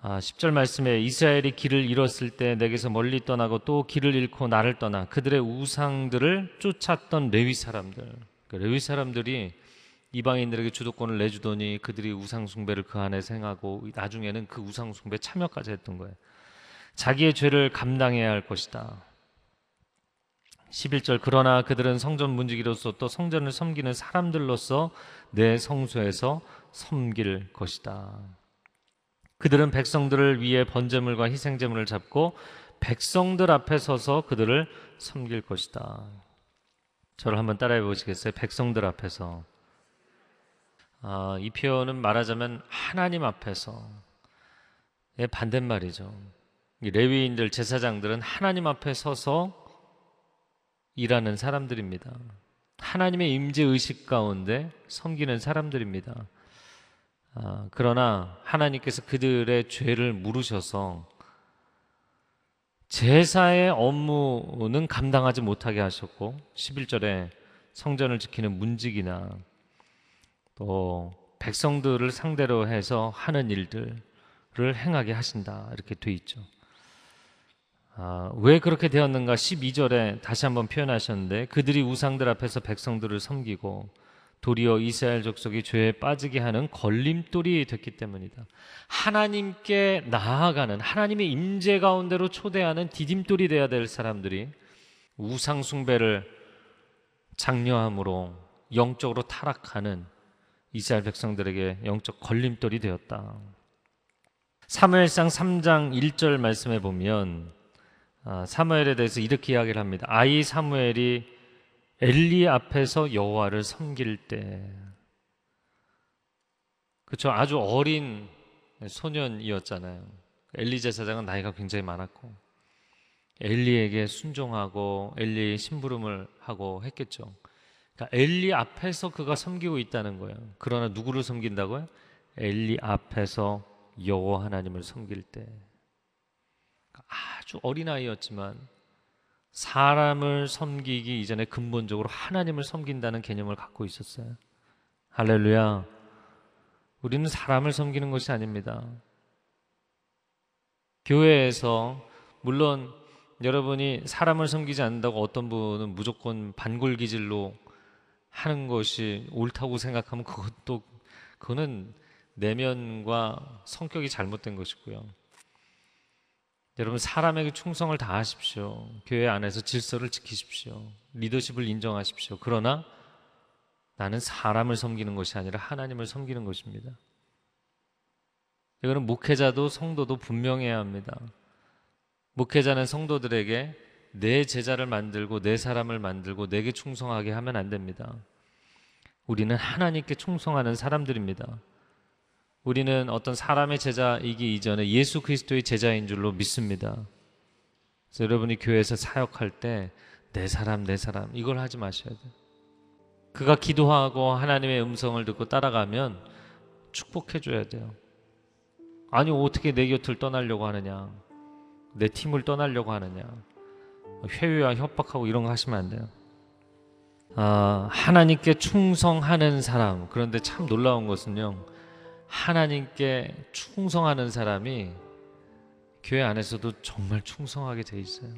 10절 말씀에 이스라엘이 길을 잃었을 때 내게서 멀리 떠나고 또 길을 잃고 나를 떠나 그들의 우상들을 쫓았던 레위 사람들, 그러니까 레위 사람들이 이방인들에게 주도권을 내주더니 그들이 우상숭배를 그 안에 생하고 나중에는 그 우상숭배에 참여까지 했던 거예요. 자기의 죄를 감당해야 할 것이다. 11절 그러나 그들은 성전 문지기로서 또 성전을 섬기는 사람들로서 내 성소에서 섬길 것이다. 그들은 백성들을 위해 번제물과 희생제물을 잡고 백성들 앞에 서서 그들을 섬길 것이다. 저를 한번 따라해 보시겠어요? 백성들 앞에서. 이 표현은 말하자면 하나님 앞에서의 반대말이죠. 레위인들, 제사장들은 하나님 앞에 서서 일하는 사람들입니다. 하나님의 임재의식 가운데 섬기는 사람들입니다. 그러나 하나님께서 그들의 죄를 물으셔서 제사의 업무는 감당하지 못하게 하셨고 11절에 성전을 지키는 문지기나 또 백성들을 상대로 해서 하는 일들을 행하게 하신다 이렇게 돼 있죠. 왜 그렇게 되었는가 12절에 다시 한번 표현하셨는데 그들이 우상들 앞에서 백성들을 섬기고 도리어 이스라엘 족속이 죄에 빠지게 하는 걸림돌이 됐기 때문이다. 하나님께 나아가는 하나님의 임재 가운데로 초대하는 디딤돌이 돼야 될 사람들이 우상 숭배를 장려함으로 영적으로 타락하는 이스라엘 백성들에게 영적 걸림돌이 되었다. 사무엘상 3장 1절 말씀해 보면 사무엘에 대해서 이렇게 이야기를 합니다. 아이 사무엘이 엘리 앞에서 여호와를 섬길 때, 그렇죠? 아주 어린 소년이었잖아요. 엘리 제사장은 나이가 굉장히 많았고 엘리에게 순종하고 엘리의 심부름을 하고 했겠죠. 그러니까 엘리 앞에서 그가 섬기고 있다는 거예요. 그러나 누구를 섬긴다고요? 엘리 앞에서 여호와 하나님을 섬길 때. 그러니까 아주 어린아이였지만 사람을 섬기기 이전에 근본적으로 하나님을 섬긴다는 개념을 갖고 있었어요. 할렐루야. 우리는 사람을 섬기는 것이 아닙니다. 교회에서 물론 여러분이 사람을 섬기지 않는다고 어떤 분은 무조건 반골기질로 하는 것이 옳다고 생각하면 그거는 내면과 성격이 잘못된 것이고요. 여러분 사람에게 충성을 다하십시오. 교회 안에서 질서를 지키십시오. 리더십을 인정하십시오. 그러나 나는 사람을 섬기는 것이 아니라 하나님을 섬기는 것입니다. 이거는 목회자도 성도도 분명해야 합니다. 목회자는 성도들에게 내 제자를 만들고 내 사람을 만들고 내게 충성하게 하면 안 됩니다. 우리는 하나님께 충성하는 사람들입니다. 우리는 어떤 사람의 제자이기 이전에 예수 그리스도의 제자인 줄로 믿습니다. 그래서 여러분이 교회에서 사역할 때 내 사람 이걸 하지 마셔야 돼요. 그가 기도하고 하나님의 음성을 듣고 따라가면 축복해줘야 돼요. 아니 어떻게 내 곁을 떠나려고 하느냐, 내 팀을 떠나려고 하느냐, 회유와 협박하고 이런 거 하시면 안 돼요. 하나님께 충성하는 사람. 그런데 참 놀라운 것은요, 하나님께 충성하는 사람이 교회 안에서도 정말 충성하게 돼 있어요.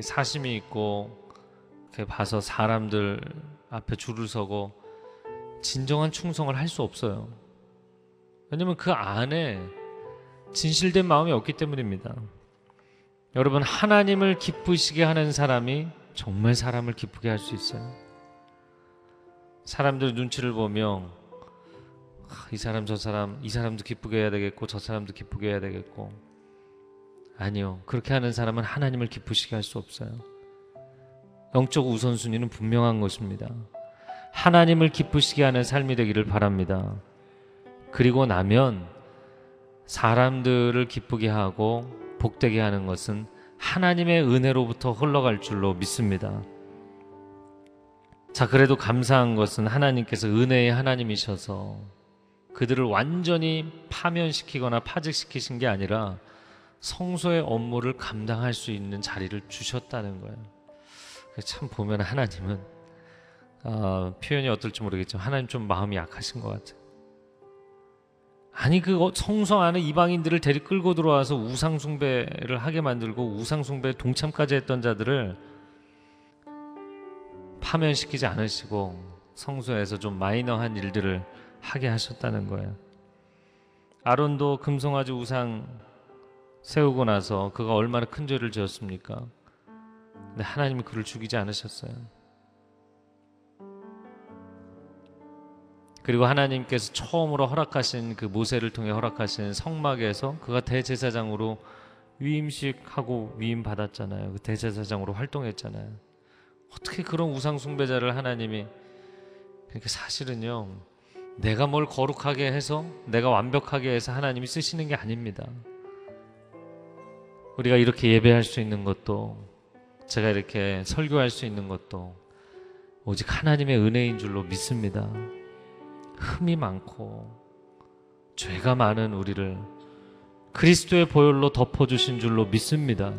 사심이 있고 이렇게 봐서 사람들 앞에 줄을 서고 진정한 충성을 할 수 없어요. 왜냐하면 그 안에 진실된 마음이 없기 때문입니다. 여러분 하나님을 기쁘시게 하는 사람이 정말 사람을 기쁘게 할 수 있어요. 사람들 눈치를 보며 이 사람 저 사람, 이 사람도 기쁘게 해야 되겠고 저 사람도 기쁘게 해야 되겠고. 아니요, 그렇게 하는 사람은 하나님을 기쁘시게 할 수 없어요. 영적 우선순위는 분명한 것입니다. 하나님을 기쁘시게 하는 삶이 되기를 바랍니다. 그리고 나면 사람들을 기쁘게 하고 복되게 하는 것은 하나님의 은혜로부터 흘러갈 줄로 믿습니다. 자, 그래도 감사한 것은 하나님께서 은혜의 하나님이셔서 그들을 완전히 파면시키거나 파직시키신 게 아니라 성소의 업무를 감당할 수 있는 자리를 주셨다는 거예요. 참 보면 하나님은 표현이 어떨지 모르겠지만 하나님 좀 마음이 약하신 것 같아요. 아니 그 성소 안에 이방인들을 데리고 끌고 들어와서 우상숭배를 하게 만들고 우상숭배에 동참까지 했던 자들을 파면시키지 않으시고 성소에서 좀 마이너한 일들을 하게 하셨다는 거예요. 아론도 금송아지 우상 세우고 나서 그가 얼마나 큰 죄를 지었습니까? 근데 하나님이 그를 죽이지 않으셨어요. 그리고 하나님께서 처음으로 허락하신 그 모세를 통해 허락하신 성막에서 그가 대제사장으로 위임식하고 위임받았잖아요. 그 대제사장으로 활동했잖아요. 어떻게 그런 우상숭배자를 하나님이, 그러니까 사실은요 내가 뭘 거룩하게 해서 내가 완벽하게 해서 하나님이 쓰시는 게 아닙니다. 우리가 이렇게 예배할 수 있는 것도 제가 이렇게 설교할 수 있는 것도 오직 하나님의 은혜인 줄로 믿습니다. 흠이 많고 죄가 많은 우리를 그리스도의 보혈로 덮어주신 줄로 믿습니다.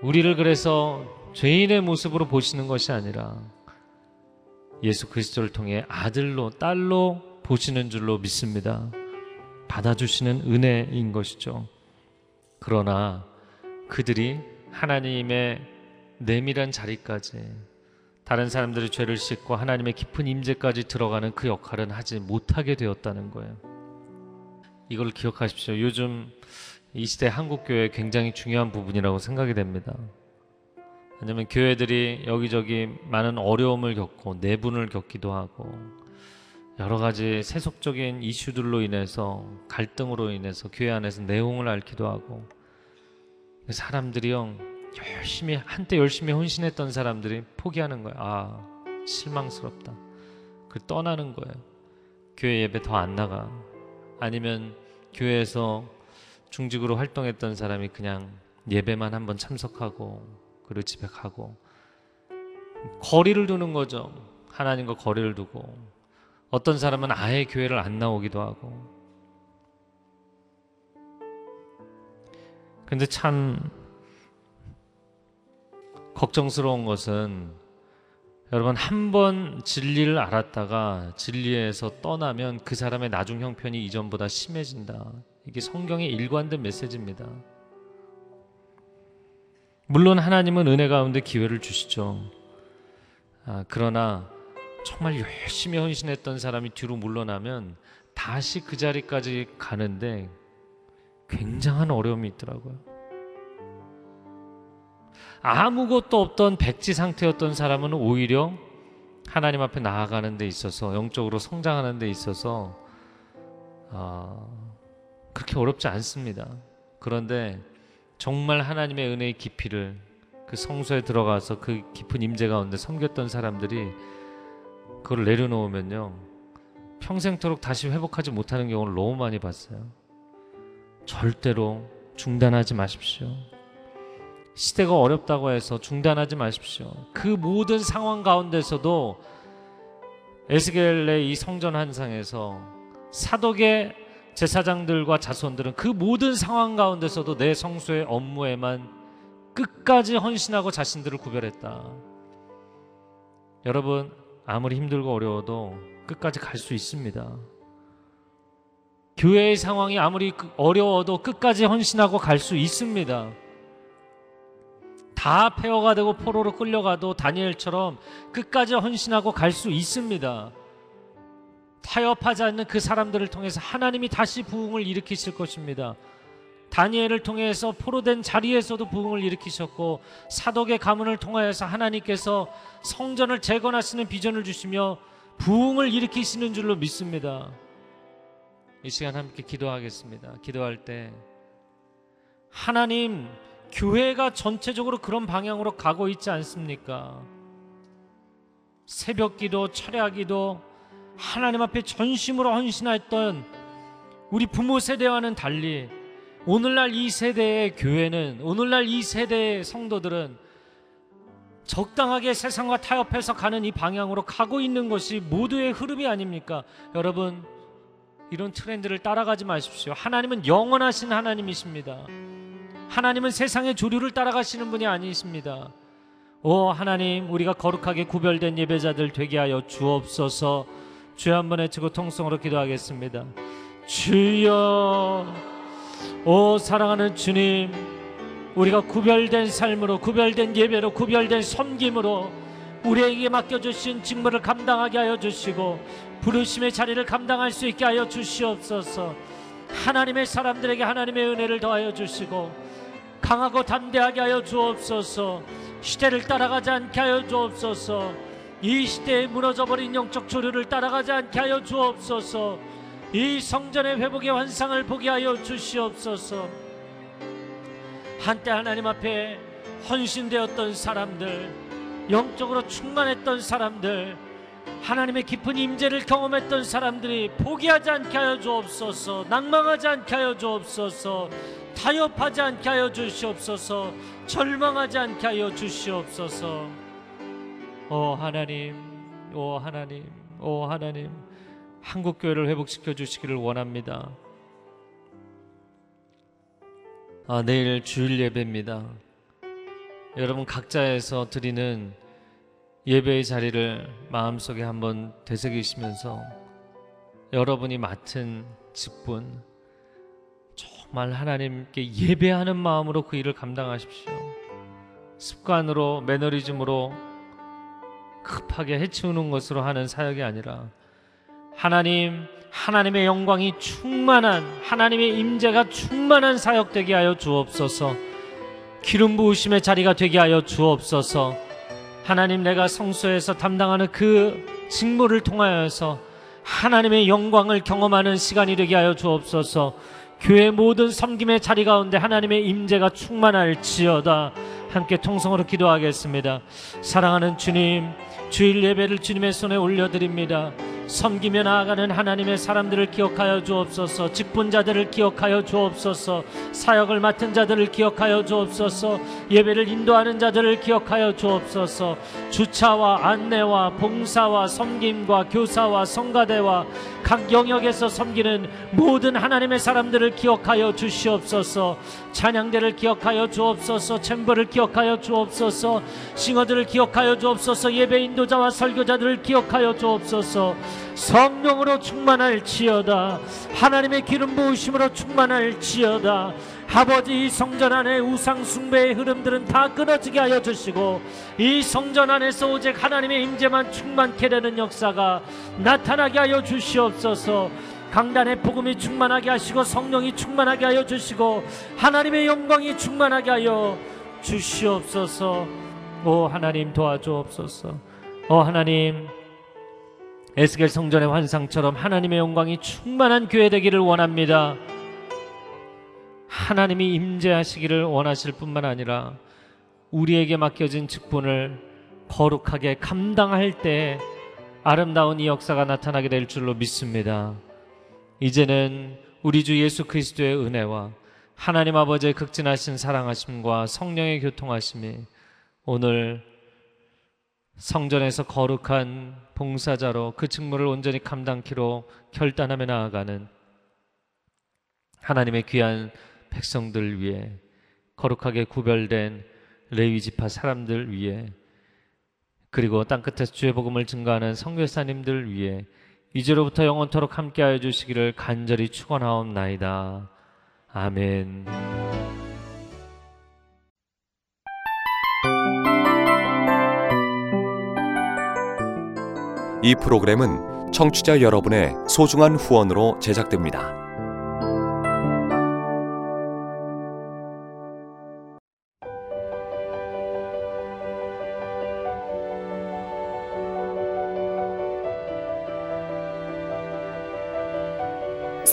우리를 그래서 죄인의 모습으로 보시는 것이 아니라 예수 그리스도를 통해 아들로 딸로 보시는 줄로 믿습니다. 받아주시는 은혜인 것이죠. 그러나 그들이 하나님의 내밀한 자리까지 다른 사람들의 죄를 씻고 하나님의 깊은 임재까지 들어가는 그 역할은 하지 못하게 되었다는 거예요. 이걸 기억하십시오. 요즘 이 시대 한국 교회 굉장히 중요한 부분이라고 생각이 됩니다. 왜냐하면 교회들이 여기저기 많은 어려움을 겪고 내분을 겪기도 하고 여러 가지 세속적인 이슈들로 인해서 갈등으로 인해서 교회 안에서 내홍을 앓기도 하고 사람들이요 열심히 한때 열심히 헌신했던 사람들이 포기하는 거예요. 아 실망스럽다. 그 떠나는 거예요. 교회 예배 더 안 나가. 아니면 교회에서 중직으로 활동했던 사람이 그냥 예배만 한번 참석하고 그리고 집에 가고 거리를 두는 거죠. 하나님과 거리를 두고 어떤 사람은 아예 교회를 안 나오기도 하고. 근데 참 걱정스러운 것은 여러분 한 번 진리를 알았다가 진리에서 떠나면 그 사람의 나중 형편이 이전보다 심해진다. 이게 성경의 일관된 메시지입니다. 물론 하나님은 은혜 가운데 기회를 주시죠. 그러나 정말 열심히 헌신했던 사람이 뒤로 물러나면 다시 그 자리까지 가는데 굉장한 어려움이 있더라고요. 아무것도 없던 백지 상태였던 사람은 오히려 하나님 앞에 나아가는 데 있어서 영적으로 성장하는 데 있어서 그렇게 어렵지 않습니다. 그런데 정말 하나님의 은혜의 깊이를 그 성소에 들어가서 그 깊은 임재 가운데 섬겼던 사람들이 그걸 내려놓으면요 평생토록 다시 회복하지 못하는 경우를 너무 많이 봤어요. 절대로 중단하지 마십시오. 시대가 어렵다고 해서 중단하지 마십시오. 그 모든 상황 가운데서도 에스겔의 이 성전 환상에서 사독의 제사장들과 자손들은 그 모든 상황 가운데서도 내 성소의 업무에만 끝까지 헌신하고 자신들을 구별했다. 여러분 아무리 힘들고 어려워도 끝까지 갈 수 있습니다. 교회의 상황이 아무리 어려워도 끝까지 헌신하고 갈 수 있습니다. 다 폐허가 되고 포로로 끌려가도 다니엘처럼 끝까지 헌신하고 갈 수 있습니다. 타협하지 않는 그 사람들을 통해서 하나님이 다시 부흥을 일으키실 것입니다. 다니엘을 통해서 포로된 자리에서도 부흥을 일으키셨고 사독의 가문을 통하여서 하나님께서 성전을 재건하시는 비전을 주시며 부흥을 일으키시는 줄로 믿습니다. 이 시간 함께 기도하겠습니다. 기도할 때 하나님 교회가 전체적으로 그런 방향으로 가고 있지 않습니까? 새벽기도, 철야기도 하나님 앞에 전심으로 헌신했던 우리 부모 세대와는 달리 오늘날 이 세대의 교회는 오늘날 이 세대의 성도들은 적당하게 세상과 타협해서 가는 이 방향으로 가고 있는 것이 모두의 흐름이 아닙니까? 여러분, 이런 트렌드를 따라가지 마십시오. 하나님은 영원하신 하나님이십니다. 하나님은 세상의 조류를 따라가시는 분이 아니십니다. 오 하나님, 우리가 거룩하게 구별된 예배자들 되게 하여 주옵소서. 주여 한번 외치고 통성으로 기도하겠습니다. 주여, 오 사랑하는 주님, 우리가 구별된 삶으로, 구별된 예배로, 구별된 섬김으로 우리에게 맡겨주신 직무를 감당하게 하여 주시고 부르심의 자리를 감당할 수 있게 하여 주시옵소서. 하나님의 사람들에게 하나님의 은혜를 더하여 주시고 강하고 담대하게 하여 주옵소서. 시대를 따라가지 않게 하여 주옵소서. 이 시대에 무너져버린 영적 조류를 따라가지 않게 하여 주옵소서. 이 성전의 회복의 환상을 보게 하여 주시옵소서. 한때 하나님 앞에 헌신되었던 사람들, 영적으로 충만했던 사람들, 하나님의 깊은 임재를 경험했던 사람들이 포기하지 않게 하여 주옵소서. 낙망하지 않게 하여 주옵소서. 타협하지 않게 하여 주시옵소서. 절망하지 않게 하여 주시옵소서. 오 하나님, 오 하나님, 오 하나님, 한국교회를 회복시켜 주시기를 원합니다. 내일 주일 예배입니다. 여러분 각자에서 드리는 예배의 자리를 마음속에 한번 되새기시면서 여러분이 맡은 직분, 정말 하나님께 예배하는 마음으로 그 일을 감당하십시오. 습관으로, 매너리즘으로 급하게 해치우는 것으로 하는 사역이 아니라 하나님, 하나님의 영광이 충만한, 하나님의 임재가 충만한 사역 되게 하여 주옵소서. 기름 부으심의 자리가 되게 하여 주옵소서. 하나님, 내가 성소에서 담당하는 그 직무를 통하여서 하나님의 영광을 경험하는 시간이 되게 하여 주옵소서. 교회 모든 섬김의 자리 가운데 하나님의 임재가 충만할지어다. 함께 통성으로 기도하겠습니다. 사랑하는 주님, 주일 예배를 주님의 손에 올려드립니다. 섬기며 나아가는 하나님의 사람들을 기억하여 주옵소서. 직분자들을 기억하여 주옵소서. 사역을 맡은 자들을 기억하여 주옵소서. 예배를 인도하는 자들을 기억하여 주옵소서. 주차와 안내와 봉사와 섬김과 교사와 성가대와 각 영역에서 섬기는 모든 하나님의 사람들을 기억하여 주시옵소서. 찬양대를 기억하여 주옵소서. 챔버를 기억하여 주옵소서. 싱어들을 기억하여 주옵소서. 예배 인도자와 설교자들을 기억하여 주옵소서. 성령으로 충만할지어다. 하나님의 기름 부으심으로 충만할지어다. 아버지, 이 성전 안에 우상 숭배의 흐름들은 다 끊어지게 하여 주시고 이 성전 안에서 오직 하나님의 임재만 충만케 되는 역사가 나타나게 하여 주시옵소서. 강단의 복음이 충만하게 하시고 성령이 충만하게 하여 주시고 하나님의 영광이 충만하게 하여 주시옵소서. 오 하나님, 도와주옵소서. 오 하나님, 에스겔 성전의 환상처럼 하나님의 영광이 충만한 교회 되기를 원합니다. 하나님이 임재하시기를 원하실 뿐만 아니라 우리에게 맡겨진 직분을 거룩하게 감당할 때 아름다운 이 역사가 나타나게 될 줄로 믿습니다. 이제는 우리 주 예수 그리스도의 은혜와 하나님 아버지의 극진하신 사랑하심과 성령의 교통하심이 오늘 성전에서 거룩한 봉사자로 그 직무를 온전히 감당키로 결단하며 나아가는 하나님의 귀한 백성들 위해, 거룩하게 구별된 레위 지파 사람들 위해, 그리고 땅끝에서 주의 복음을 증거하는 선교사님들 위해 이제로부터 영원토록 함께하여 주시기를 간절히 축원하옵나이다. 아멘. 이 프로그램은 청취자 여러분의 소중한 후원으로 제작됩니다.